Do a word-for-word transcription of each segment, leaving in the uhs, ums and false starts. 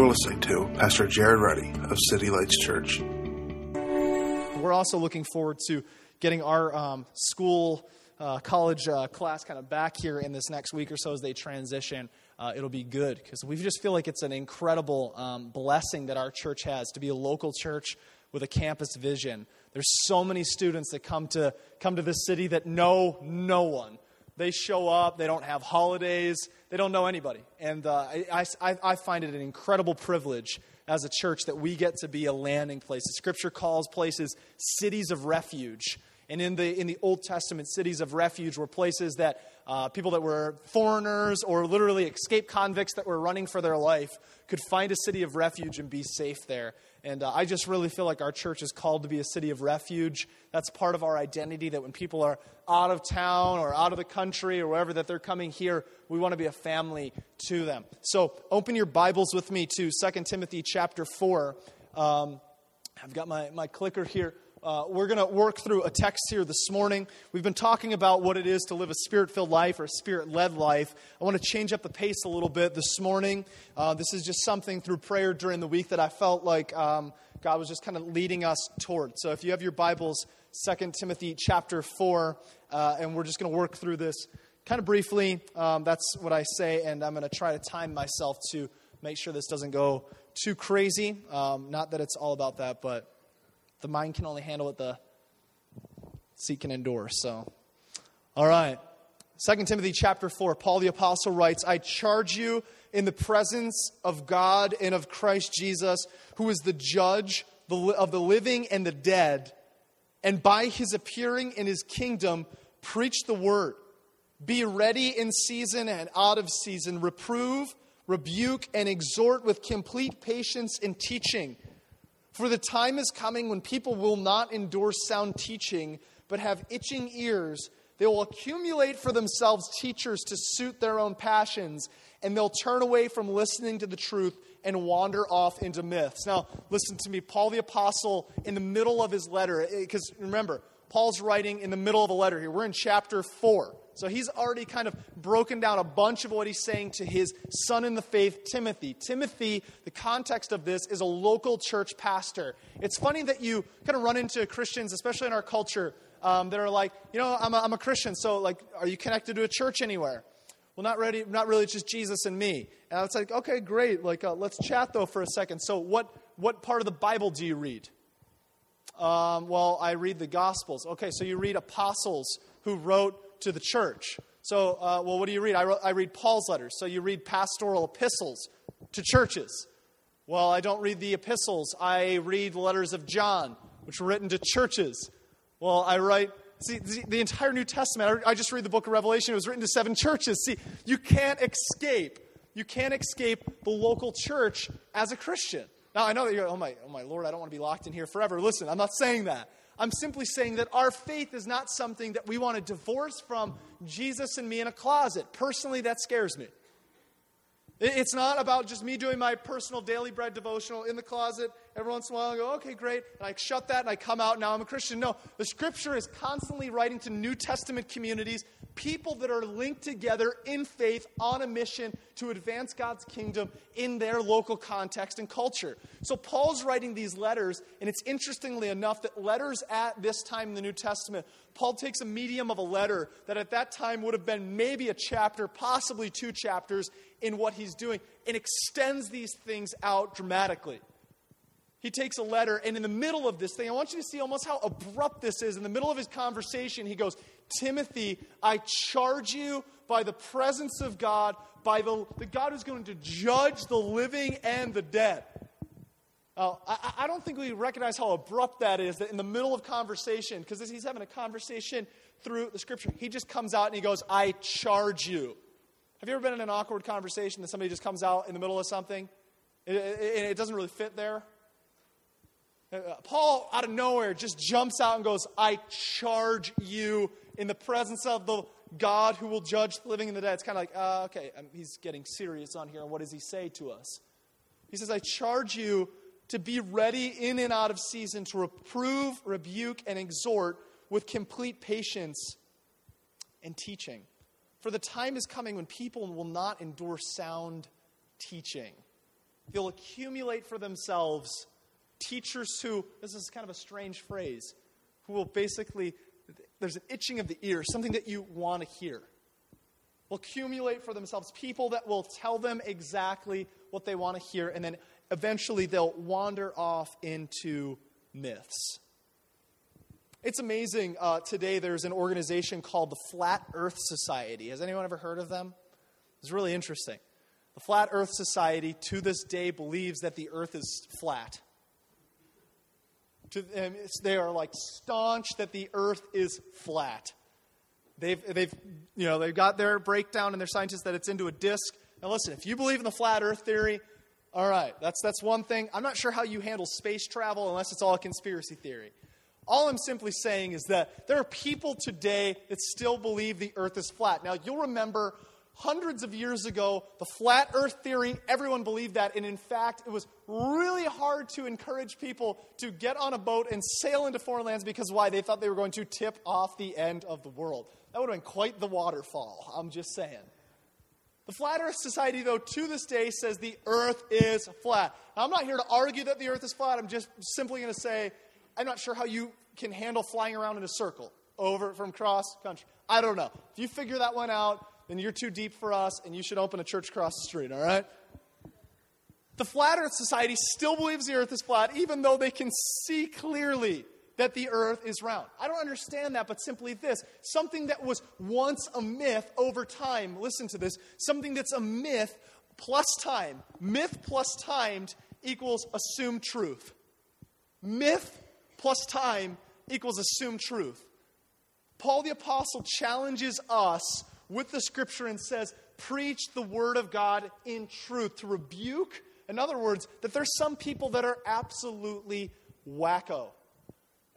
You're listening to Pastor Jared Ruddy of City Lights Church. We're also looking forward to getting our um, school, uh, college uh, class kind of back here in this next week or so as they transition. Uh, it'll be good because we just feel like it's an incredible um, blessing that our church has to be a local church with a campus vision. There's so many students that come to come to this city that know no one. They show up. They don't have holidays. They don't know anybody. And uh, I, I, I find it an incredible privilege as a church that we get to be a landing place. The Scripture calls places cities of refuge. And in the in the Old Testament, cities of refuge were places that uh, people that were foreigners or literally escaped convicts that were running for their life could find a city of refuge and be safe there. And uh, I just really feel like our church is called to be a city of refuge. That's part of our identity, that when people are out of town or out of the country or wherever that they're coming here, we want to be a family to them. So open your Bibles with me to Second Timothy chapter four. Um, I've got my, my clicker here. Uh, we're going to work through a text here this morning. We've been talking about what it is to live a spirit-filled life or a spirit-led life. I want to change up the pace a little bit this morning. Uh, this is just something through prayer during the week that I felt like um, God was just kind of leading us toward. So if you have your Bibles, Second Timothy chapter four, uh, and we're just going to work through this kind of briefly. Um, that's what I say, and I'm going to try to time myself to make sure this doesn't go too crazy. Um, not that it's all about that, but the mind can only handle what the seat can endure. So, all right. Second Timothy chapter four, Paul the Apostle writes, "I charge you in the presence of God and of Christ Jesus, who is the judge of the living and the dead, and by his appearing in his kingdom, preach the word. Be ready in season and out of season. Reprove, rebuke, and exhort with complete patience and teaching. For the time is coming when people will not endure sound teaching, but have itching ears. They will accumulate for themselves teachers to suit their own passions, and they'll turn away from listening to the truth and wander off into myths." Now, listen to me. Paul the Apostle, in the middle of his letter, because remember, Paul's writing in the middle of a letter here. We're in chapter four. So he's already kind of broken down a bunch of what he's saying to his son in the faith, Timothy. Timothy, the context of this, is a local church pastor. It's funny that you kind of run into Christians, especially in our culture, um, that are like, you know, I'm a, I'm a Christian, so like, are you connected to a church anywhere? Well, not really, not really, it's just Jesus and me. And it's like, okay, great, like, uh, let's chat though for a second. So what, what part of the Bible do you read? Um, well, I read the Gospels. Okay, so you read apostles who wrote to the church. So, uh, well, what do you read? I, re- I read Paul's letters. So you read pastoral epistles to churches. Well, I don't read the epistles. I read letters of John, which were written to churches. Well, I write, see, the, the entire New Testament. I, I just read the book of Revelation. It was written to seven churches. See, you can't escape. You can't escape the local church as a Christian. Now, I know that you're, oh my, oh my Lord, I don't want to be locked in here forever. Listen, I'm not saying that. I'm simply saying that our faith is not something that we want to divorce from Jesus and me in a closet. Personally, that scares me. It's not about just me doing my personal daily bread devotional in the closet. Every once in a while I go, okay, great. And I shut that and I come out, now I'm a Christian. No, the Scripture is constantly writing to New Testament communities, people that are linked together in faith on a mission to advance God's kingdom in their local context and culture. So Paul's writing these letters, and it's interestingly enough that letters at this time in the New Testament, Paul takes a medium of a letter that at that time would have been maybe a chapter, possibly two chapters in what he's doing, and extends these things out dramatically. He takes a letter, and in the middle of this thing, I want you to see almost how abrupt this is. In the middle of his conversation, he goes, "Timothy, I charge you by the presence of God, by the, the God who's going to judge the living and the dead." Uh, I, I don't think we recognize how abrupt that is, that in the middle of conversation, because he's having a conversation through the Scripture, he just comes out and he goes, "I charge you." Have you ever been in an awkward conversation that somebody just comes out in the middle of something, and it, it, it doesn't really fit there? Paul, out of nowhere, just jumps out and goes, "I charge you in the presence of the God who will judge the living and the dead." It's kind of like, uh, okay, he's getting serious on here. What does he say to us? He says, "I charge you to be ready in and out of season to reprove, rebuke, and exhort with complete patience and teaching. For the time is coming when people will not endure sound teaching." They'll accumulate for themselves teachers who, this is kind of a strange phrase, who will basically, there's an itching of the ear, something that you want to hear. Will accumulate for themselves people that will tell them exactly what they want to hear, and then eventually they'll wander off into myths. It's amazing. Uh, today there's an organization called the Flat Earth Society. Has anyone ever heard of them? It's really interesting. The Flat Earth Society to this day believes that the earth is flat. To, and they are like staunch that the earth is flat. They've, they've, you know, they've got their breakdown and their scientists that it's into a disc. Now listen, if you believe in the flat earth theory, all right, that's that's one thing. I'm not sure how you handle space travel unless it's all a conspiracy theory. All I'm simply saying is that there are people today that still believe the earth is flat. Now you'll remember hundreds of years ago, the flat earth theory, everyone believed that. And in fact, it was really hard to encourage people to get on a boat and sail into foreign lands because why? They thought they were going to tip off the end of the world. That would have been quite the waterfall, I'm just saying. The Flat Earth Society, though, to this day says the earth is flat. Now, I'm not here to argue that the earth is flat. I'm just simply going to say I'm not sure how you can handle flying around in a circle over from cross country. I don't know. If you figure that one out, then you're too deep for us, and you should open a church across the street, all right? The Flat Earth Society still believes the earth is flat, even though they can see clearly that the earth is round. I don't understand that, but simply this. Something that was once a myth over time, listen to this, something that's a myth plus time. Myth plus timed equals assumed truth. Myth plus time equals assumed truth. Paul the Apostle challenges us with the scripture and says, preach the word of God in truth to rebuke. In other words, that there's some people that are absolutely wacko.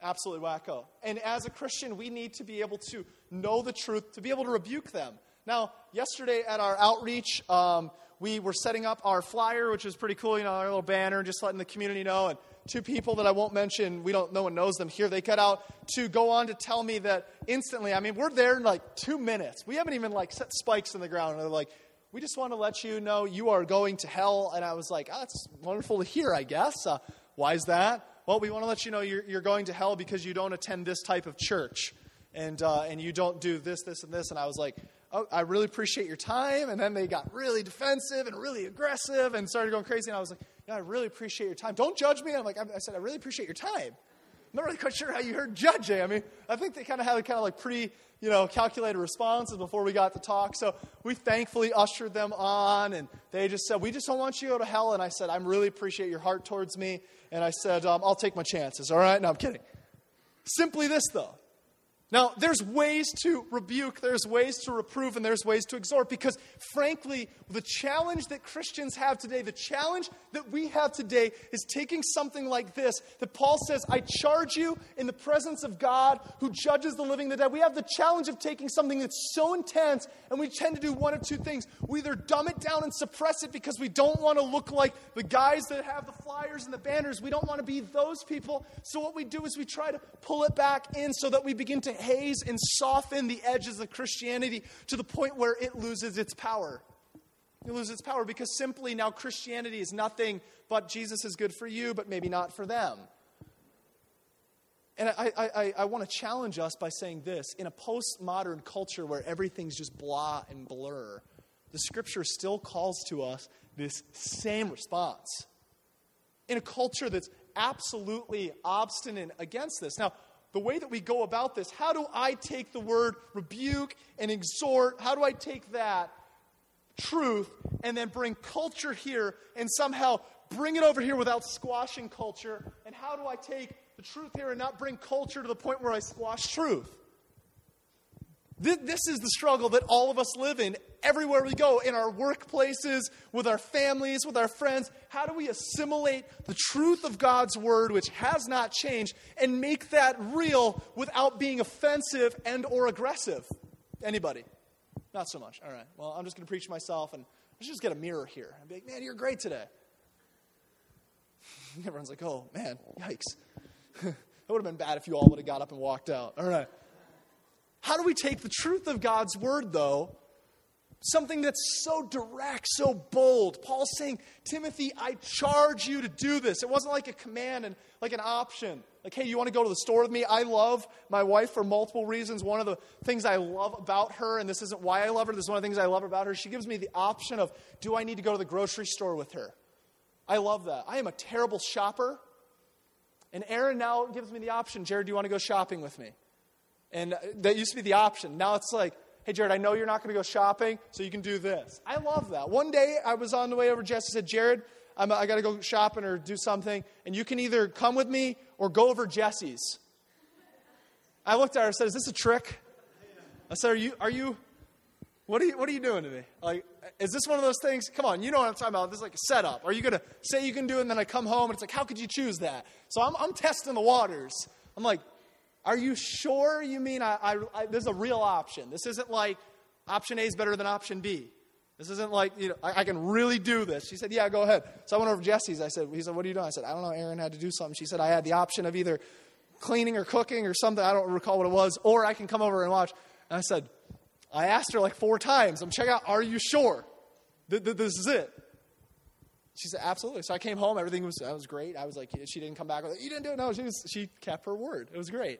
Absolutely wacko. And as a Christian, we need to be able to know the truth, to be able to rebuke them. Now, yesterday at our outreach, um, we were setting up our flyer, which was pretty cool, you know, our little banner, just letting the community know. And two people that I won't mention, we don't, no one knows them here, they cut out to go on to tell me that instantly, I mean, we're there in like two minutes. We haven't even like set spikes in the ground. And they're like, we just want to let you know you are going to hell. And I was like, oh, that's wonderful to hear, I guess. Uh, why is that? Well, we want to let you know you're, you're going to hell because you don't attend this type of church, and uh, and you don't do this, this, and this. And I was like, oh, I really appreciate your time. And then they got really defensive and really aggressive and started going crazy. And I was like, yeah, I really appreciate your time. Don't judge me. And I'm like, I said, I really appreciate your time. I'm not really quite sure how you heard judging. I mean, I think they kind of had a kind of like pretty, you know, calculated responses before we got to talk. So we thankfully ushered them on, and they just said, we just don't want you to go to hell. And I said, I really appreciate your heart towards me. And I said, um, I'll take my chances, all right? No, I'm kidding. Simply this, though. Now, there's ways to rebuke, there's ways to reprove, and there's ways to exhort. Because, frankly, the challenge that Christians have today, the challenge that we have today is taking something like this, that Paul says, I charge you in the presence of God who judges the living and the dead. We have the challenge of taking something that's so intense, and we tend to do one of two things. We either dumb it down and suppress it because we don't want to look like the guys that have the flyers and the banners. We don't want to be those people. So what we do is we try to pull it back in so that we begin to haze and soften the edges of Christianity to the point where it loses its power. It loses its power because simply now Christianity is nothing but Jesus is good for you, but maybe not for them. And I, I, I, I want to challenge us by saying this. In a postmodern culture where everything's just blah and blur, the scripture still calls to us this same response. In a culture that's absolutely obstinate against this. Now, the way that we go about this, how do I take the word rebuke and exhort, how do I take that truth and then bring culture here and somehow bring it over here without squashing culture? And how do I take the truth here and not bring culture to the point where I squash truth? This is the struggle that all of us live in everywhere we go, in our workplaces, with our families, with our friends. How do we assimilate the truth of God's word, which has not changed, and make that real without being offensive and or aggressive? Anybody? Not so much. All right. Well, I'm just going to preach myself, and let's just get a mirror here. I'd be like, man, you're great today. Everyone's like, oh, man, yikes. That would have been bad if you all would have got up and walked out. All right. How do we take the truth of God's word, though, something that's so direct, so bold. Paul's saying, Timothy, I charge you to do this. It wasn't like a command and like an option. Like, hey, you want to go to the store with me? I love my wife for multiple reasons. One of the things I love about her, and this isn't why I love her, this is one of the things I love about her, she gives me the option of, do I need to go to the grocery store with her? I love that. I am a terrible shopper. And Aaron now gives me the option, Jared, do you want to go shopping with me? And that used to be the option. Now it's like, hey, Jared, I know you're not going to go shopping, so you can do this. I love that. One day I was on the way over, Jesse said, Jared, I'm, I got to go shopping or do something, and you can either come with me or go over Jesse's. I looked at her and said, is this a trick? I said, are you, are you, what are you, what are you doing to me? Like, is this one of those things? Come on, you know what I'm talking about. This is like a setup. Are you going to say you can do it, and then I come home, and it's like, how could you choose that? So I'm, I'm testing the waters. I'm like, are you sure you mean I, I, I, this is a real option? This isn't like option A is better than option B. This isn't like, you know, I, I can really do this. She said, yeah, go ahead. So I went over to Jesse's. I said, he said, what are you doing? I said, I don't know. Aaron had to do something. She said, I had the option of either cleaning or cooking or something. I don't recall what it was. Or I can come over and watch. And I said, I asked her like four times. I'm checking out, are you sure that th- this is it? She said, absolutely. So I came home. Everything was, that was great. I was like, she didn't come back with it. You didn't do it. No, she was, she kept her word. It was great.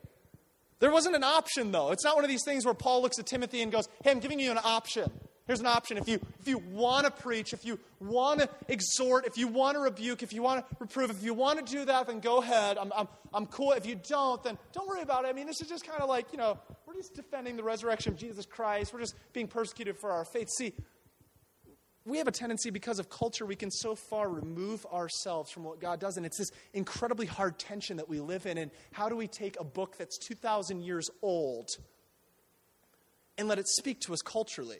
There wasn't an option, though. It's not one of these things where Paul looks at Timothy and goes, hey, I'm giving you an option. Here's an option. If you if you want to preach, if you want to exhort, if you want to rebuke, if you want to reprove, if you want to do that, then go ahead. I'm I'm I'm cool. If you don't, then don't worry about it. I mean, this is just kind of like, you know, we're just defending the resurrection of Jesus Christ. We're just being persecuted for our faith. See, we have a tendency, because of culture, we can so far remove ourselves from what God does. And it's this incredibly hard tension that we live in. And how do we take a book that's two thousand years old and let it speak to us culturally?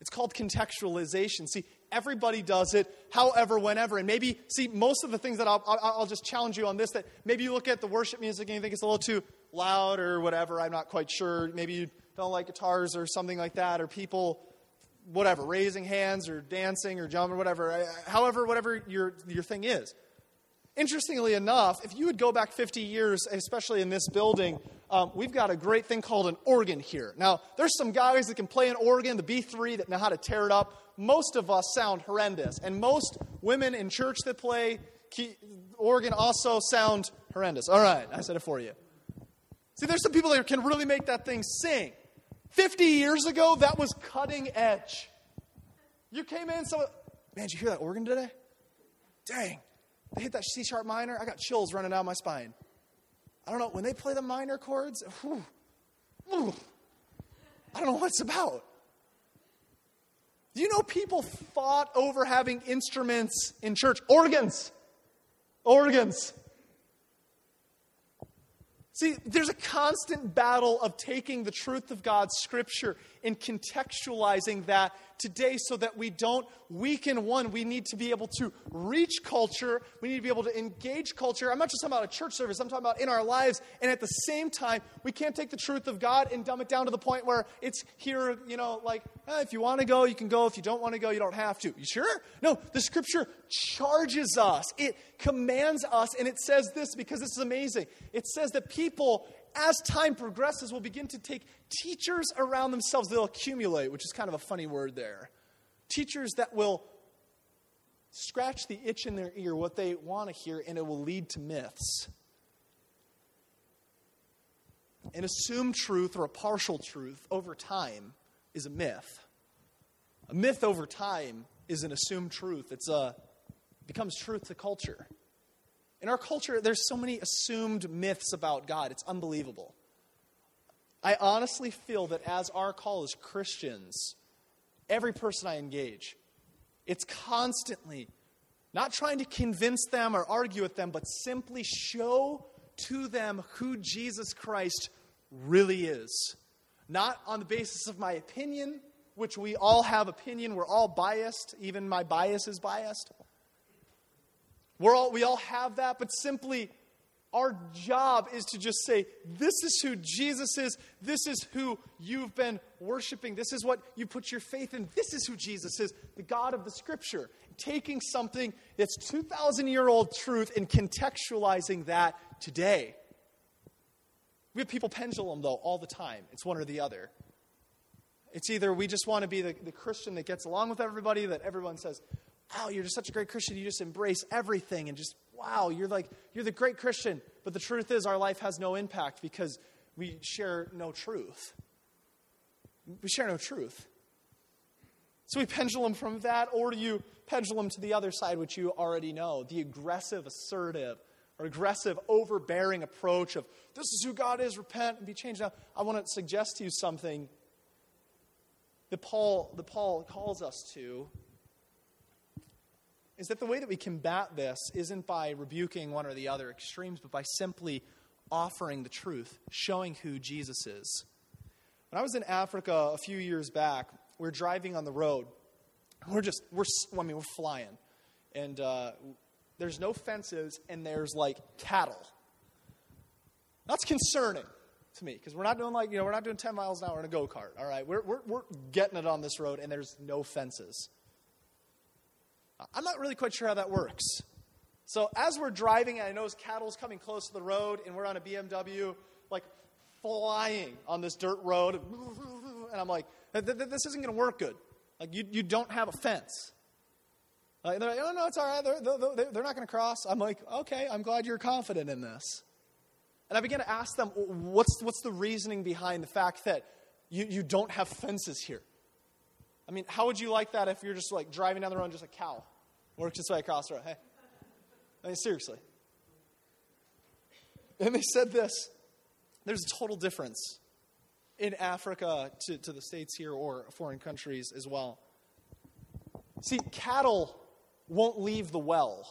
It's called contextualization. See, everybody does it, however, whenever. And maybe, see, most of the things that I'll, I'll, I'll just challenge you on this, that maybe you look at the worship music and you think it's a little too loud or whatever. I'm not quite sure. Maybe you don't like guitars or something like that, or people, whatever, raising hands or dancing or jumping, whatever. However, whatever your your thing is. Interestingly enough, if you would go back fifty years, especially in this building, um, we've got a great thing called an organ here. Now, there's some guys that can play an organ, the B three, that know how to tear it up. Most of us sound horrendous. And most women in church that play key, organ also sound horrendous. All right, I said it for you. See, there's some people that can really make that thing sing. fifty years ago, that was cutting edge. You came in, so man, did you hear that organ today? Dang. They hit that C-sharp minor. I got chills running down my spine. I don't know. When they play the minor chords, whew, whew, I don't know what it's about. Do you know people fought over having instruments in church? Organs. Organs. See, there's a constant battle of taking the truth of God's Scripture and contextualizing that today so that we don't weaken one. We need to be able to reach culture. We need to be able to engage culture. I'm not just talking about a church service. I'm talking about in our lives. And at the same time, we can't take the truth of God and dumb it down to the point where it's here, you know, like, eh, if you want to go, you can go. If you don't want to go, you don't have to. You sure? No, the Scripture charges us. It commands us. And it says this, because this is amazing. It says that people... People, as time progresses, will begin to take teachers around themselves. They'll accumulate, which is kind of a funny word there. Teachers that will scratch the itch in their ear, what they want to hear, and it will lead to myths. An assumed truth or a partial truth over time is a myth. A myth over time is an assumed truth. It's a becomes truth to culture. In our culture, there's so many assumed myths about God. It's unbelievable. I honestly feel that as our call as Christians, every person I engage, it's constantly not trying to convince them or argue with them, but simply show to them who Jesus Christ really is. Not on the basis of my opinion, which we all have opinion. We're all biased. Even my bias is biased. We're all, we all have that, but simply our job is to just say, this is who Jesus is, this is who you've been worshiping, this is what you put your faith in, this is who Jesus is, the God of the Scripture. Taking something that's two thousand year old truth and contextualizing that today. We have people pendulum, though, all the time. It's one or the other. It's either we just want to be the, the Christian that gets along with everybody, that everyone says, wow, you're just such a great Christian. You just embrace everything and just, wow, you're like, you're the great Christian. But the truth is our life has no impact because we share no truth. We share no truth. So we pendulum from that, or you pendulum to the other side, which you already know, the aggressive, assertive, or aggressive, overbearing approach of, this is who God is, repent and be changed. Now, I want to suggest to you something that Paul, that Paul calls us to, is that the way that we combat this isn't by rebuking one or the other extremes, but by simply offering the truth, showing who Jesus is. When I was in Africa a few years back, we're driving on the road. We're just, we're, I mean, we're flying. And uh, there's no fences, and there's, like, cattle. That's concerning to me, because we're not doing, like, you know, we're not doing ten miles an hour in a go-kart, all right? We're, we're, we're getting it on this road, and there's no fences. I'm not really quite sure how that works. So as we're driving, and I notice cattle's coming close to the road, and we're on a B M W, like, flying on this dirt road. And I'm like, this isn't going to work good. Like, you, you don't have a fence. Like, they're like, oh, no, it's all right. They're, they're, they're not going to cross. I'm like, okay, I'm glad you're confident in this. And I began to ask them, what's what's the reasoning behind the fact that you, you don't have fences here? I mean, how would you like that if you're just, like, driving down the road and just a cow works its way across the road? Hey, I mean, seriously. And they said this. There's a total difference in Africa to, to the States here or foreign countries as well. See, cattle won't leave the well.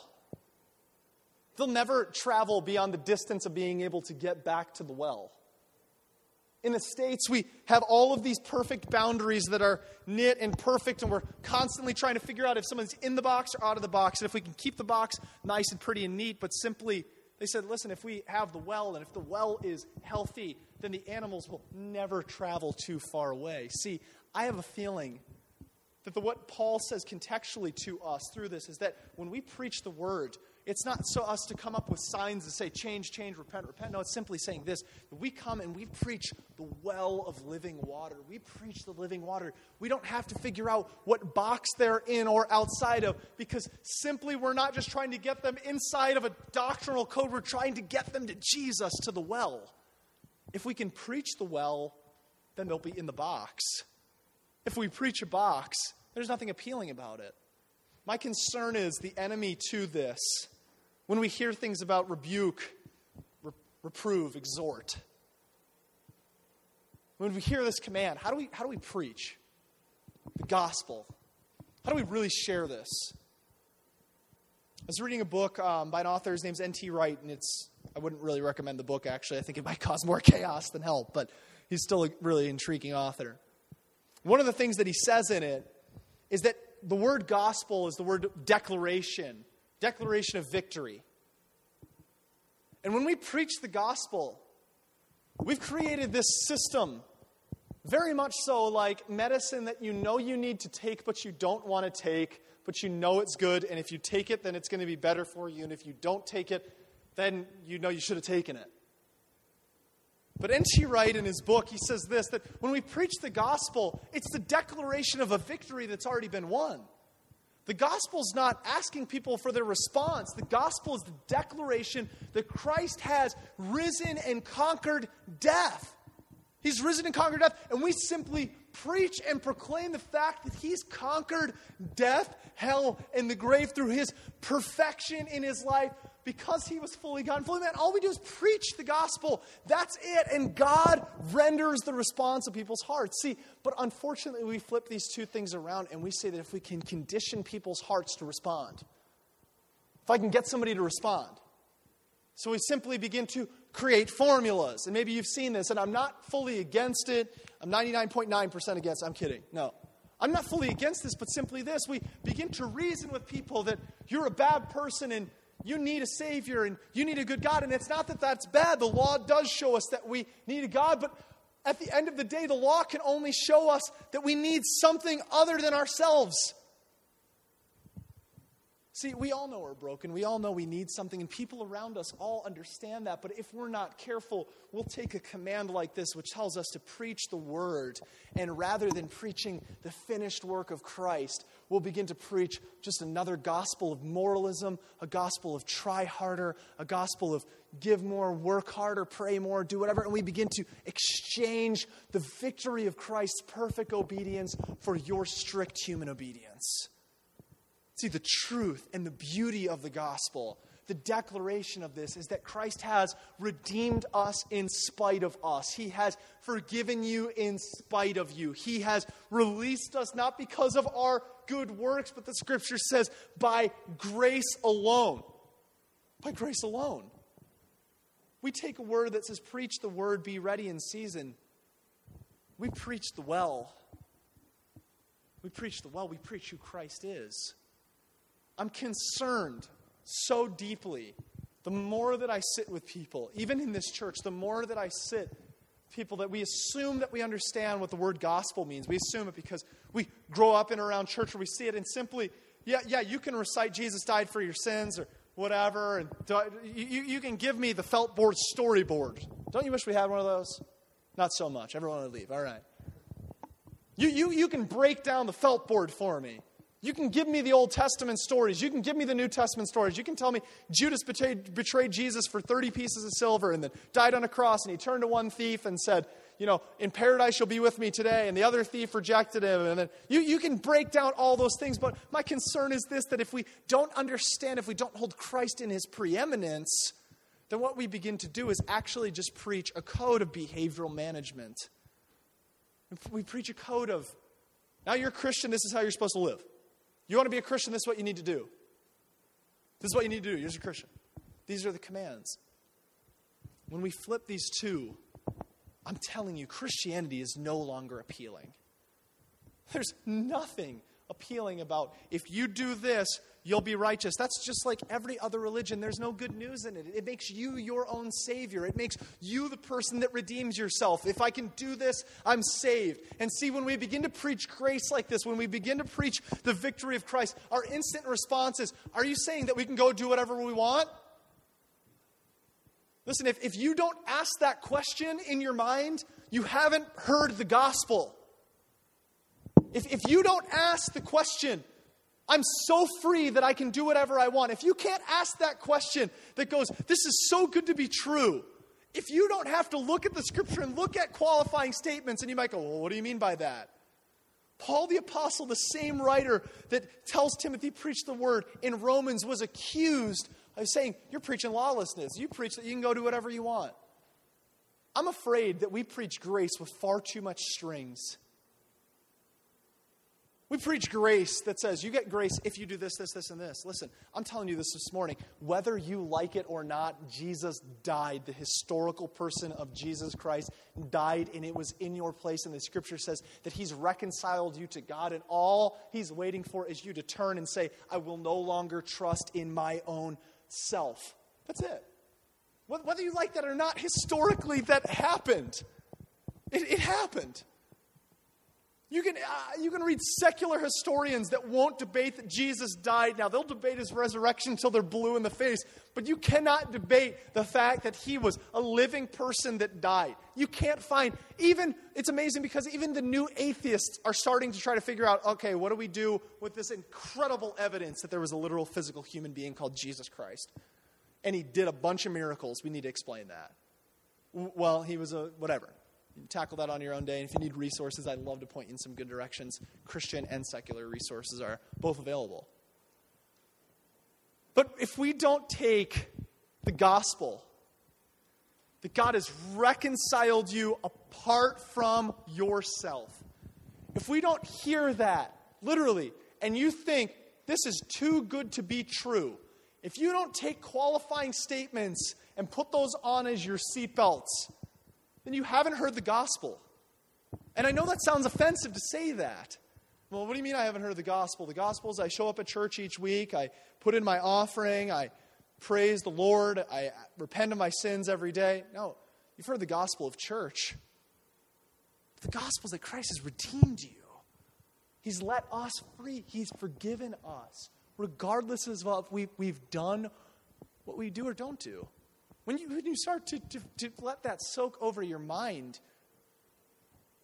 They'll never travel beyond the distance of being able to get back to the well. In the States, we have all of these perfect boundaries that are knit and perfect, and we're constantly trying to figure out if someone's in the box or out of the box, and if we can keep the box nice and pretty and neat, but simply, they said, listen, if we have the well, and if the well is healthy, then the animals will never travel too far away. See, I have a feeling that the, what Paul says contextually to us through this is that when we preach the word, it's not so us to come up with signs that say, change, change, repent, repent. No, it's simply saying this. That we come and we preach the well of living water. We preach the living water. We don't have to figure out what box they're in or outside of, because simply we're not just trying to get them inside of a doctrinal code. We're trying to get them to Jesus, to the well. If we can preach the well, then they'll be in the box. If we preach a box, there's nothing appealing about it. My concern is the enemy to this. When we hear things about rebuke, re- reprove, exhort. When we hear this command, how do we how do we preach the gospel? How do we really share this? I was reading a book um, by an author. His name's N T Wright, and it's I wouldn't really recommend the book, actually. I think it might cause more chaos than help, but he's still a really intriguing author. One of the things that he says in it is that the word gospel is the word declaration, declaration of victory. And when we preach the gospel, we've created this system very much so like medicine that you know you need to take but you don't want to take, but you know it's good, and if you take it, then it's going to be better for you, and if you don't take it, then you know you should have taken it. But N T Wright, in his book, he says this, that when we preach the gospel, it's the declaration of a victory that's already been won. The gospel's not asking people for their response. The gospel is the declaration that Christ has risen and conquered death. He's risen and conquered death, and we simply preach and proclaim the fact that he's conquered death, hell, and the grave through his perfection in his life. Because he was fully God and fully man, all we do is preach the gospel. That's it. And God renders the response of people's hearts. See, but unfortunately, we flip these two things around and we say that if we can condition people's hearts to respond, if I can get somebody to respond. So we simply begin to create formulas. And maybe you've seen this, and I'm not fully against it. I'm ninety-nine point nine percent against. I'm kidding. No. I'm not fully against this, but simply this. We begin to reason with people that you're a bad person and you need a Savior, and you need a good God. And it's not that that's bad. The law does show us that we need a God. But at the end of the day, the law can only show us that we need something other than ourselves. See, we all know we're broken. We all know we need something, and people around us all understand that. But if we're not careful, we'll take a command like this, which tells us to preach the word. And rather than preaching the finished work of Christ, we'll begin to preach just another gospel of moralism, a gospel of try harder, a gospel of give more, work harder, pray more, do whatever. And we begin to exchange the victory of Christ's perfect obedience for your strict human obedience. See, the truth and the beauty of the gospel, the declaration of this, is that Christ has redeemed us in spite of us. He has forgiven you in spite of you. He has released us not because of our good works, but the scripture says by grace alone. By grace alone. We take a word that says, preach the word, be ready in season. We preach the well. We preach the well. We preach who Christ is. I'm concerned so deeply. The more that I sit with people, even in this church, the more that I sit people that we assume that we understand what the word gospel means. We assume it because we grow up in and around church, or we see it and simply, yeah, yeah, you can recite Jesus died for your sins or whatever, and you, you can give me the felt board storyboard. Don't you wish we had one of those? Not so much. Everyone would leave. All right. You you you can break down the felt board for me. You can give me the Old Testament stories. You can give me the New Testament stories. You can tell me Judas betrayed, betrayed Jesus for thirty pieces of silver and then died on a cross, and he turned to one thief and said, you know, in paradise you'll be with me today, and the other thief rejected him. And then you, you can break down all those things, but my concern is this, that if we don't understand, if we don't hold Christ in his preeminence, then what we begin to do is actually just preach a code of behavioral management. We preach a code of, now you're a Christian, this is how you're supposed to live. You want to be a Christian, this is what you need to do. This is what you need to do. You're a Christian. These are the commands. When we flip these two, I'm telling you, Christianity is no longer appealing. There's nothing appealing about, if you do this, you'll be righteous. That's just like every other religion. There's no good news in it. It makes you your own savior. It makes you the person that redeems yourself. If I can do this, I'm saved. And see, when we begin to preach grace like this, when we begin to preach the victory of Christ, our instant response is, are you saying that we can go do whatever we want? Listen, if, if you don't ask that question in your mind, you haven't heard the gospel. If, if you don't ask the question, I'm so free that I can do whatever I want. If you can't ask that question that goes, this is so good to be true. If you don't have to look at the scripture and look at qualifying statements, and you might go, well, what do you mean by that? Paul the Apostle, the same writer that tells Timothy, preach the word, in Romans was accused of saying, you're preaching lawlessness. You preach that you can go do whatever you want. I'm afraid that we preach grace with far too much strings. We preach grace that says you get grace if you do this, this, this, and this. Listen, I'm telling you this this morning. Whether you like it or not, Jesus died. The historical person of Jesus Christ died, and it was in your place. And the scripture says that he's reconciled you to God, and all he's waiting for is you to turn and say, I will no longer trust in my own self. That's it. Whether you like that or not, historically that happened. It, it happened. You can uh, you can read secular historians that won't debate that Jesus died. Now, they'll debate his resurrection until they're blue in the face. But you cannot debate the fact that he was a living person that died. You can't find, even, it's amazing because even the new atheists are starting to try to figure out, okay, what do we do with this incredible evidence that there was a literal physical human being called Jesus Christ? And he did a bunch of miracles. We need to explain that. Well, he was a whatever. You tackle that on your own day. And if you need resources, I'd love to point you in some good directions. Christian and secular resources are both available. But if we don't take the gospel, that God has reconciled you apart from yourself, if we don't hear that, literally, and you think this is too good to be true, if you don't take qualifying statements and put those on as your seatbelts, then you haven't heard the gospel. And I know that sounds offensive to say that. Well, what do you mean I haven't heard the gospel? The gospel is I show up at church each week, I put in my offering, I praise the Lord, I repent of my sins every day. No, you've heard the gospel of church. The gospel is that Christ has redeemed you. He's let us free. He's forgiven us. regardless of what we, we've done, what we do or don't do. When you, when you start to, to, to let that soak over your mind,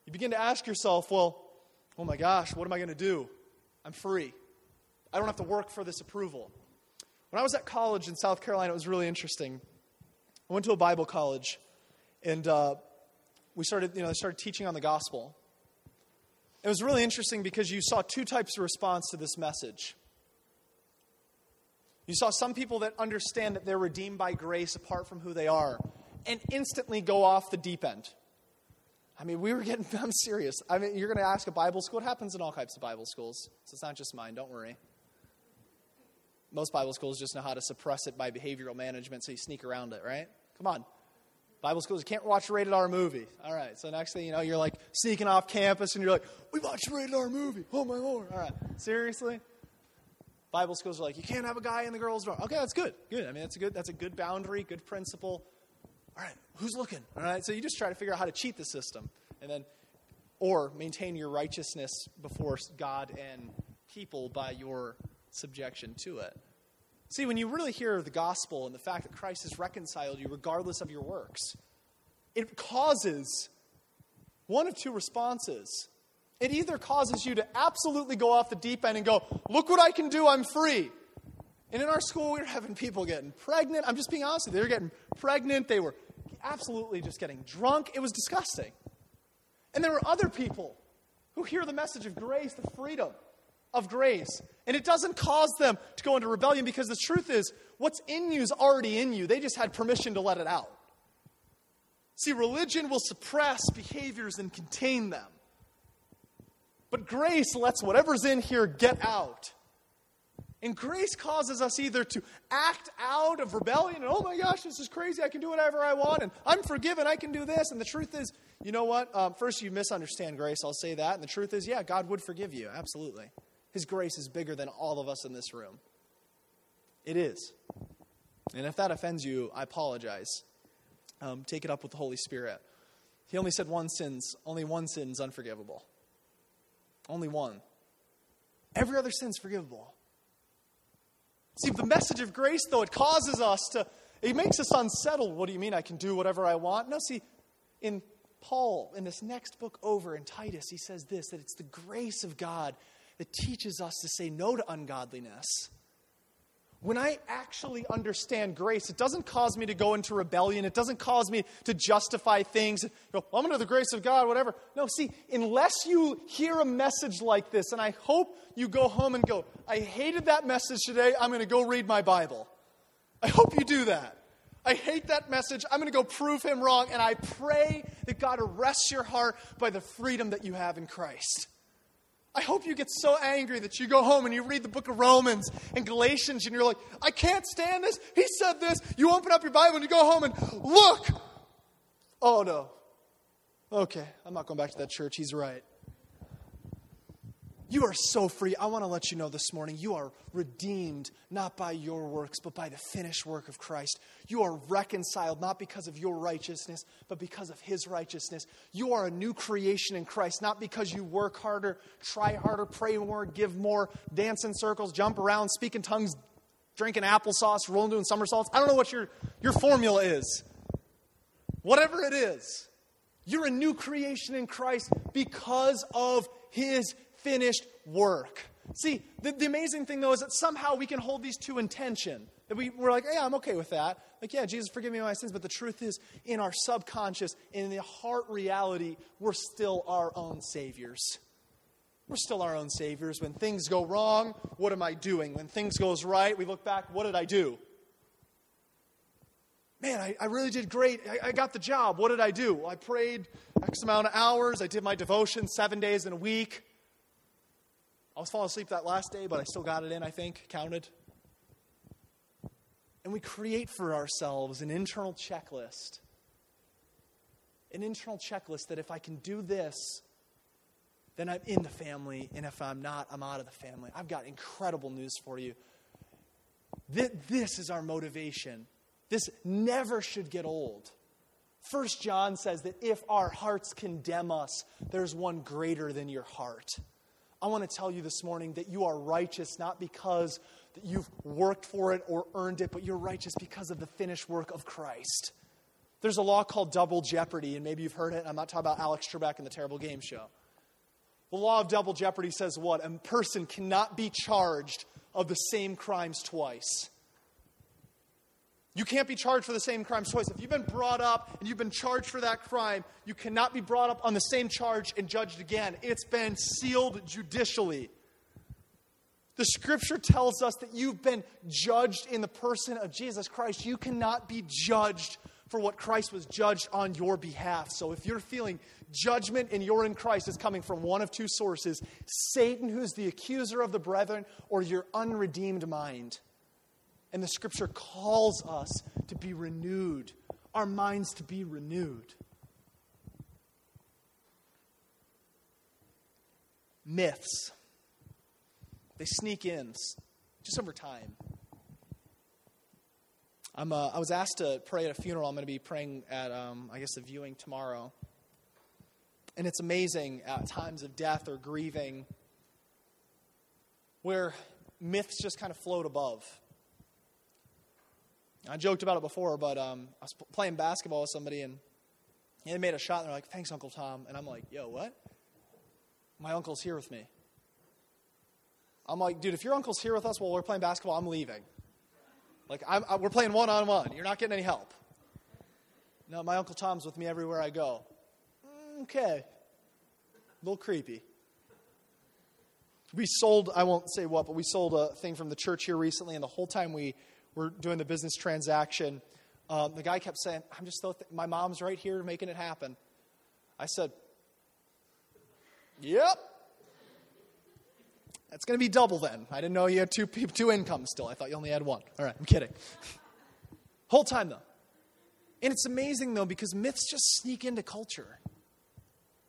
you begin to ask yourself, well, oh my gosh, what am I going to do? I'm free. I don't have to work for this approval. When I was at college in South Carolina, it was really interesting. I went to a Bible college, and uh, we started, you know, they started teaching on the gospel. It was really interesting because you saw two types of response to this message. You saw some people that understand that they're redeemed by grace apart from who they are and instantly go off the deep end. I mean, we were getting, I'm serious. I mean, you're going to ask a Bible school. It happens in all types of Bible schools. So it's not just mine. Don't worry. Most Bible schools just know how to suppress it by behavioral management, so you sneak around it, right? Come on. Bible schools, you can't watch a rated R movie. All right, so next thing you know, you're like sneaking off campus, and you're like, we watched a rated R movie. Oh, my Lord. All right, seriously? Bible schools are like, you can't have a guy in the girls' dorm. Okay, that's good. Good. I mean, that's a good, that's a good boundary, good principle. All right, who's looking? All right, so you just try to figure out how to cheat the system, and then, or maintain your righteousness before God and people by your subjection to it. See, when you really hear the gospel and the fact that Christ has reconciled you regardless of your works, it causes one of two responses. It either causes you to absolutely go off the deep end and go, look what I can do, I'm free. And in our school, we were having people getting pregnant. I'm just being honest with you. They were getting pregnant. They were absolutely just getting drunk. It was disgusting. And there were other people who hear the message of grace, the freedom of grace, and it doesn't cause them to go into rebellion, because the truth is, what's in you is already in you. They just had permission to let it out. See, religion will suppress behaviors and contain them, but grace lets whatever's in here get out. And grace causes us either to act out of rebellion, and oh my gosh, this is crazy, I can do whatever I want, and I'm forgiven, I can do this. And the truth is, you know what? Um, first, you misunderstand grace, I'll say that. And the truth is, yeah, God would forgive you, absolutely. His grace is bigger than all of us in this room. It is. And if that offends you, I apologize. Um, take it up with the Holy Spirit. He only said one sin's, only one sin's unforgivable. Only one. Every other sin's forgivable. See, the message of grace, though, it causes us to, it makes us unsettled. What do you mean I can do whatever I want? No, see, in Paul, in this next book over, in Titus, he says this, that it's the grace of God that teaches us to say no to ungodliness. When I actually understand grace, it doesn't cause me to go into rebellion. It doesn't cause me to justify things. Go, I'm under the grace of God, whatever. No, see, unless you hear a message like this, and I hope you go home and go, I hated that message today. I'm going to go read my Bible. I hope you do that. I hate that message. I'm going to go prove him wrong. And I pray that God arrests your heart by the freedom that you have in Christ. I hope you get so angry that you go home and you read the book of Romans and Galatians and you're like, I can't stand this. He said this. You open up your Bible and you go home and look. Oh, no. Okay, I'm not going back to that church. He's right. You are so free. I want to let you know this morning, you are redeemed not by your works, but by the finished work of Christ. You are reconciled not because of your righteousness, but because of his righteousness. You are a new creation in Christ, not because you work harder, try harder, pray more, give more, dance in circles, jump around, speak in tongues, drinking applesauce, rolling doing somersaults. I don't know what your, your formula is. Whatever it is, you're a new creation in Christ because of his finished work. See, the, the amazing thing, though, is that somehow we can hold these two in tension. That we, we're like, yeah, I'm okay with that. Like, yeah, Jesus, forgive me my sins. But the truth is, in our subconscious, in the heart reality, we're still our own saviors. We're still our own saviors. When things go wrong, what am I doing? When things goes right, we look back, what did I do? Man, I, I really did great. I, I got the job. What did I do? I prayed X amount of hours. I did my devotion seven days in a week. I was falling asleep that last day, but I still got it in, I think, counted. And we create for ourselves an internal checklist. An internal checklist that if I can do this, then I'm in the family, and if I'm not, I'm out of the family. I've got incredible news for you. This, this is our motivation. This never should get old. First John says that if our hearts condemn us, there's one greater than your heart. I want to tell you this morning that you are righteous, not because that you've worked for it or earned it, but you're righteous because of the finished work of Christ. There's a law called double jeopardy, and maybe you've heard it. I'm not talking about Alex Trebek and the Terrible Game Show. The law of double jeopardy says what? A person cannot be charged of the same crimes twice. You can't be charged for the same crimes twice. If you've been brought up and you've been charged for that crime, you cannot be brought up on the same charge and judged again. It's been sealed judicially. The scripture tells us that you've been judged in the person of Jesus Christ. You cannot be judged for what Christ was judged on your behalf. So if you're feeling judgment and you're in Christ, it's coming from one of two sources: Satan, who's the accuser of the brethren, or your unredeemed mind. And the scripture calls us to be renewed, our minds to be renewed. Myths. They sneak in just over time. I'm, uh, I was asked to pray at a funeral. I'm going to be praying at, um, I guess, a viewing tomorrow. And it's amazing at times of death or grieving where myths just kind of float above. I joked about it before, but um, I was playing basketball with somebody, and they made a shot, and they're like, "Thanks, Uncle Tom." And I'm like, "Yo, what? My uncle's here with me." I'm like, "Dude, if your uncle's here with us while we're playing basketball, I'm leaving. Like, I'm, I, we're playing one-on-one. You're not getting any help." "No, my Uncle Tom's with me everywhere I go." Okay. A little creepy. We sold, I won't say what, but we sold a thing from the church here recently, and the whole time we were doing the business transaction, um, the guy kept saying, "I'm just, th- my mom's right here making it happen." I said, "Yep. That's going to be double then. I didn't know you had two two incomes still. I thought you only had one." All right, I'm kidding. Whole time, though. And it's amazing, though, because myths just sneak into culture.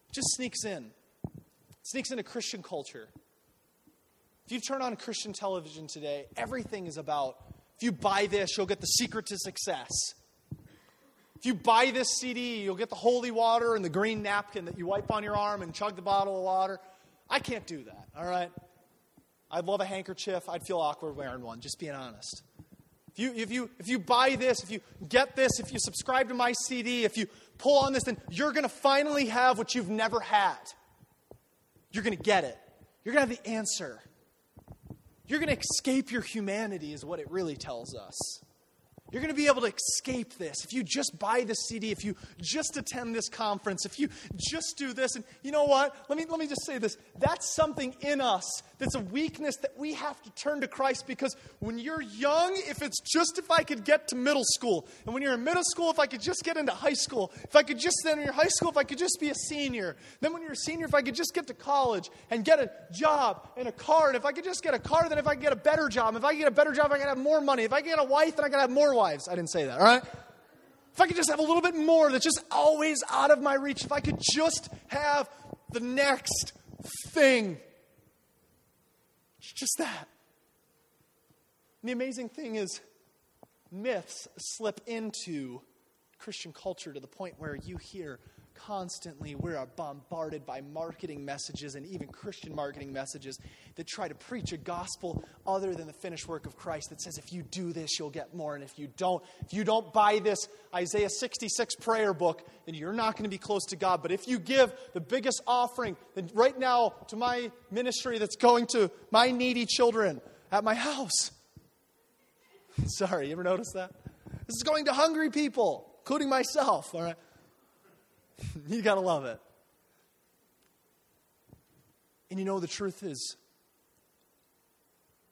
It just sneaks in. It sneaks into Christian culture. If you turn on Christian television today, everything is about, if you buy this, you'll get the secret to success. If you buy this C D, you'll get the holy water and the green napkin that you wipe on your arm and chug the bottle of water. I can't do that, all right? I'd love a handkerchief. I'd feel awkward wearing one, just being honest. If you if you, if you buy this, if you get this, if you subscribe to my C D, if you pull on this, then you're going to finally have what you've never had. You're going to get it. You're going to have the answer. You're going to escape your humanity is what it really tells us. You're going to be able to escape this. If you just buy this C D, if you just attend this conference, if you just do this, and you know what? Let me let me just say this. That's something in us that's a weakness that we have to turn to Christ, because when you're young, if it's just if I could get to middle school, and when you're in middle school, if I could just get into high school, if I could just then in your high school, if I could just be a senior, then when you're a senior, if I could just get to college and get a job and a car, and if I could just get a car, then if I could get a better job, if I could get a better job, I could have more money. If I could get a wife, then I could have more wives. I didn't say that, all right? If I could just have a little bit more that's just always out of my reach, if I could just have the next thing. It's just that. And the amazing thing is, myths slip into Christian culture to the point where you hear constantly, we are bombarded by marketing messages and even Christian marketing messages that try to preach a gospel other than the finished work of Christ that says, if you do this, you'll get more. And if you don't, if you don't buy this Isaiah sixty-six prayer book, then you're not going to be close to God. But if you give the biggest offering then right now to my ministry that's going to my needy children at my house. Sorry, you ever notice that? This is going to hungry people, including myself, all right? You got to love it. And you know, the truth is,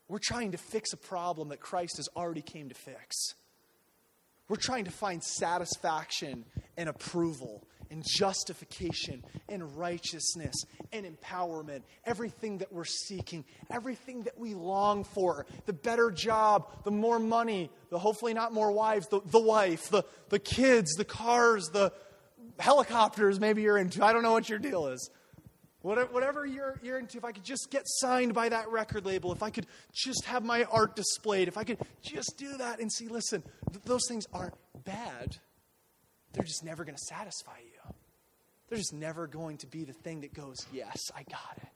we're trying to fix a problem that Christ has already came to fix. We're trying to find satisfaction and approval and justification and righteousness and empowerment. Everything that we're seeking, everything that we long for, the better job, the more money, the hopefully not more wives, the, the wife, the, the kids, the cars, the helicopters maybe you're into. I don't know what your deal is. Whatever you're, you're into, if I could just get signed by that record label, if I could just have my art displayed, if I could just do that and see, listen, th- those things aren't bad. They're just never going to satisfy you. They're just never going to be the thing that goes, yes, I got it.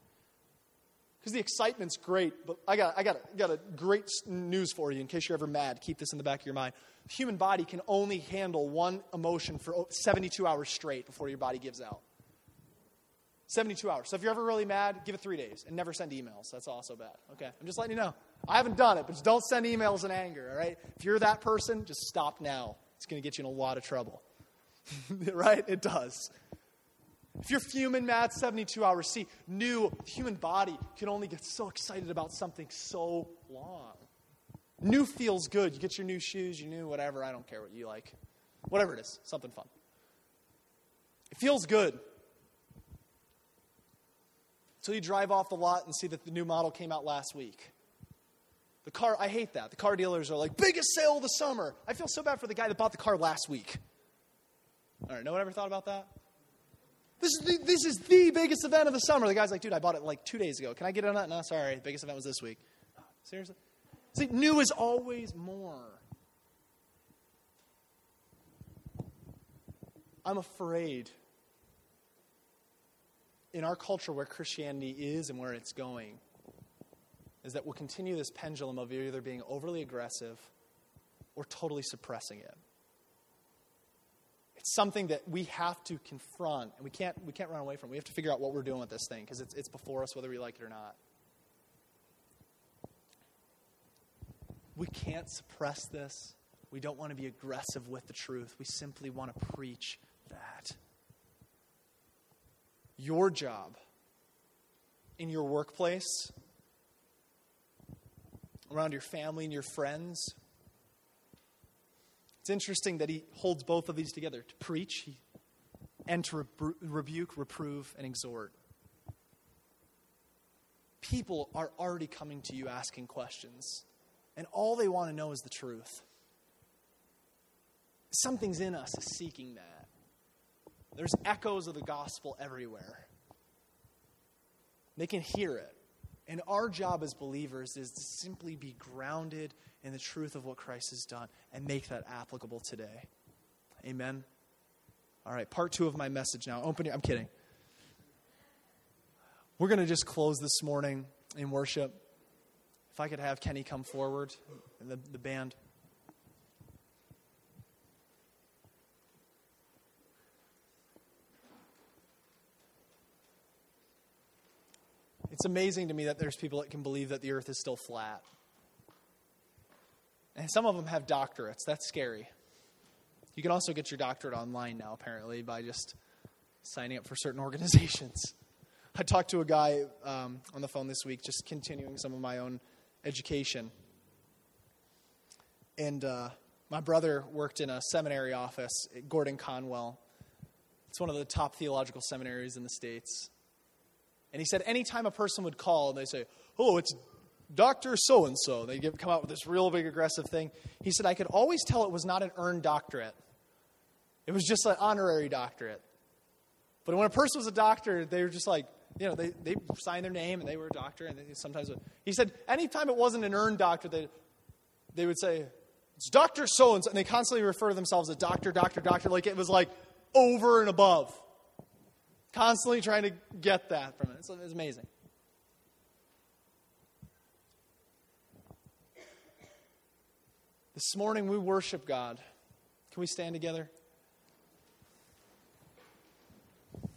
because the excitement's great, but I got I got got a great news for you in case you're ever mad. Keep this in the back of your mind. The human body can only handle one emotion for seventy-two hours straight before your body gives out. seventy-two hours. So if you're ever really mad, give it three days and never send emails. That's also bad. Okay, I'm just letting you know. I haven't done it, but just don't send emails in anger, all right? If you're that person, just stop now. It's going to get you in a lot of trouble. Right? It does. If you're fuming mad, seventy-two hours. See, new human body can only get so excited about something so long. New feels good. You get your new shoes, your new whatever. I don't care what you like. Whatever it is, something fun. It feels good. So you drive off the lot and see that the new model came out last week. The car, I hate that. The car dealers are like, biggest sale of the summer. I feel so bad for the guy that bought the car last week. All right, no one ever thought about that? This is, the, this is the biggest event of the summer. The guy's like, dude, I bought it like two days ago. Can I get it on that? No, sorry. The biggest event was this week. Seriously? See, new is always more. I'm afraid in our culture where Christianity is and where it's going is that we'll continue this pendulum of either being overly aggressive or totally suppressing it. It's something that we have to confront, and we can't we can't run away from. We have to figure out what we're doing with this thing because it's it's before us whether we like it or not. We can't suppress this. We don't want to be aggressive with the truth. We simply want to preach that. Your job in your workplace, around your family and your friends. It's interesting that he holds both of these together, to preach and to rebu- rebuke, reprove, and exhort. People are already coming to you asking questions, and all they want to know is the truth. Something's in us is seeking that. There's echoes of the gospel everywhere. They can hear it. And our job as believers is to simply be grounded in the truth of what Christ has done and make that applicable today. Amen? All right, part two of my message now. Open your, I'm kidding. We're going to just close this morning in worship. If I could have Kenny come forward and the, the band. It's amazing to me that there's people that can believe that the earth is still flat. And some of them have doctorates. That's scary. You can also get your doctorate online now, apparently, by just signing up for certain organizations. I talked to a guy um, on the phone this week, just continuing some of my own education. And uh, my brother worked in a seminary office at Gordon Conwell. It's one of the top theological seminaries in the States. And he said anytime a person would call and they say, oh, it's Doctor So-and-so, they give, come out with this real big aggressive thing. He said, I could always tell it was not an earned doctorate. It was just an honorary doctorate. But when a person was a doctor, they were just like, you know, they, they signed their name and they were a doctor. And they sometimes would. He said anytime it wasn't an earned doctorate, they, they would say, it's Doctor So-and-so. And they constantly refer to themselves as doctor, doctor, doctor, like it was like over and above. Constantly trying to get that from it. It's, it's amazing. This morning we worship God. Can we stand together? We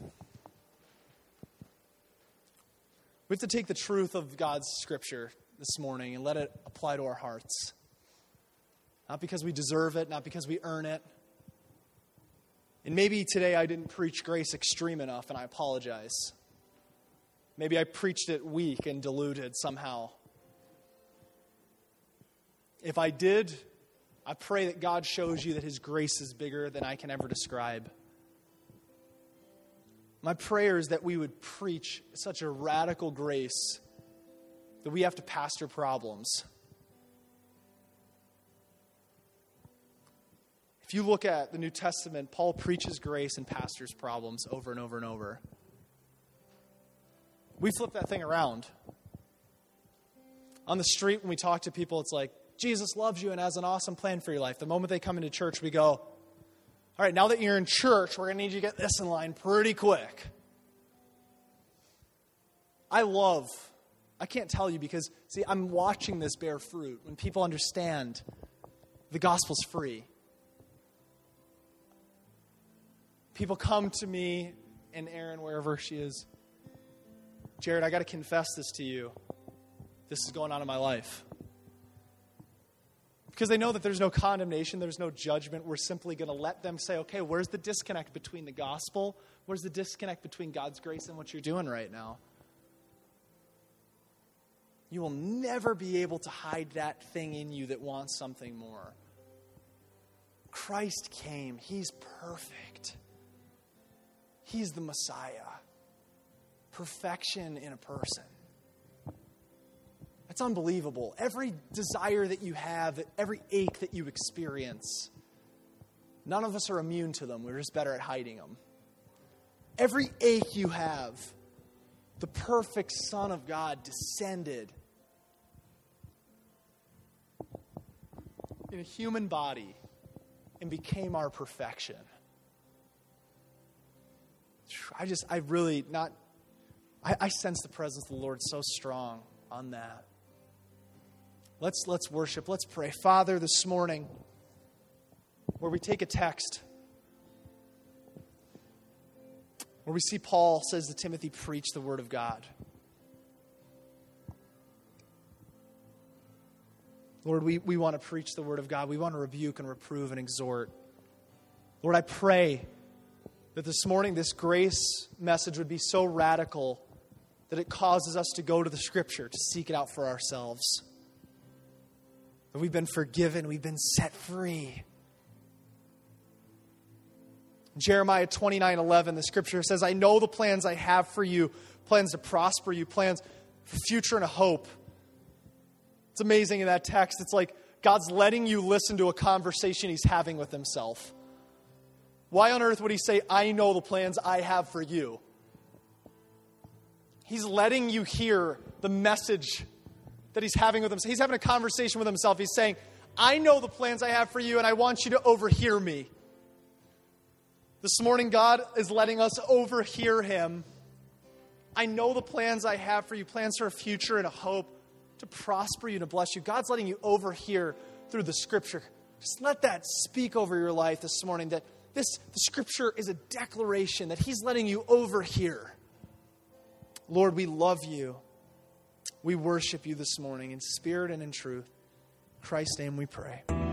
have to take the truth of God's scripture this morning and let it apply to our hearts. Not because we deserve it, not because we earn it. And maybe today I didn't preach grace extreme enough, and I apologize. Maybe I preached it weak and diluted somehow. If I did, I pray that God shows you that His grace is bigger than I can ever describe. My prayer is that we would preach such a radical grace that we have to pastor problems. If you look at the New Testament, Paul preaches grace and pastors problems over and over and over. We flip that thing around. On the street, when we talk to people, it's like, Jesus loves you and has an awesome plan for your life. The moment they come into church, we go, all right, now that you're in church, we're going to need you to get this in line pretty quick. I love I can't tell you because, see, I'm watching this bear fruit. When people understand the gospel's free, people come to me and Aaron, wherever she is. Jared, I got to confess this to you. This is going on in my life. Because they know that there's no condemnation, there's no judgment. We're simply going to let them say, okay, where's the disconnect between the gospel? Where's the disconnect between God's grace and what you're doing right now? You will never be able to hide that thing in you that wants something more. Christ came. He's perfect. He's the Messiah. Perfection in a person. It's unbelievable. Every desire that you have, every ache that you experience, none of us are immune to them. We're just better at hiding them. Every ache you have, the perfect Son of God descended in a human body and became our perfection. I just, I really not, I, I sense the presence of the Lord so strong on that. Let's let's worship. Let's pray. Father, this morning, where we take a text, where we see Paul says to Timothy, preach the word of God. Lord, we, we want to preach the word of God. We want to rebuke and reprove and exhort. Lord, I pray that this morning this grace message would be so radical that it causes us to go to the Scripture, to seek it out for ourselves. That we've been forgiven, we've been set free. Jeremiah twenty-nine eleven, the Scripture says, I know the plans I have for you, plans to prosper you, plans for future and a hope. It's amazing in that text. It's like God's letting you listen to a conversation he's having with himself. Why on earth would he say, I know the plans I have for you? He's letting you hear the message that he's having with himself. He's having a conversation with himself. He's saying, I know the plans I have for you, and I want you to overhear me. This morning, God is letting us overhear him. I know the plans I have for you, plans for a future and a hope, to prosper you and to bless you. God's letting you overhear through the Scripture. Just let that speak over your life this morning, that this the Scripture is a declaration that he's letting you overhear. Lord, we love you. We worship you this morning in spirit and in truth. In Christ's name we pray.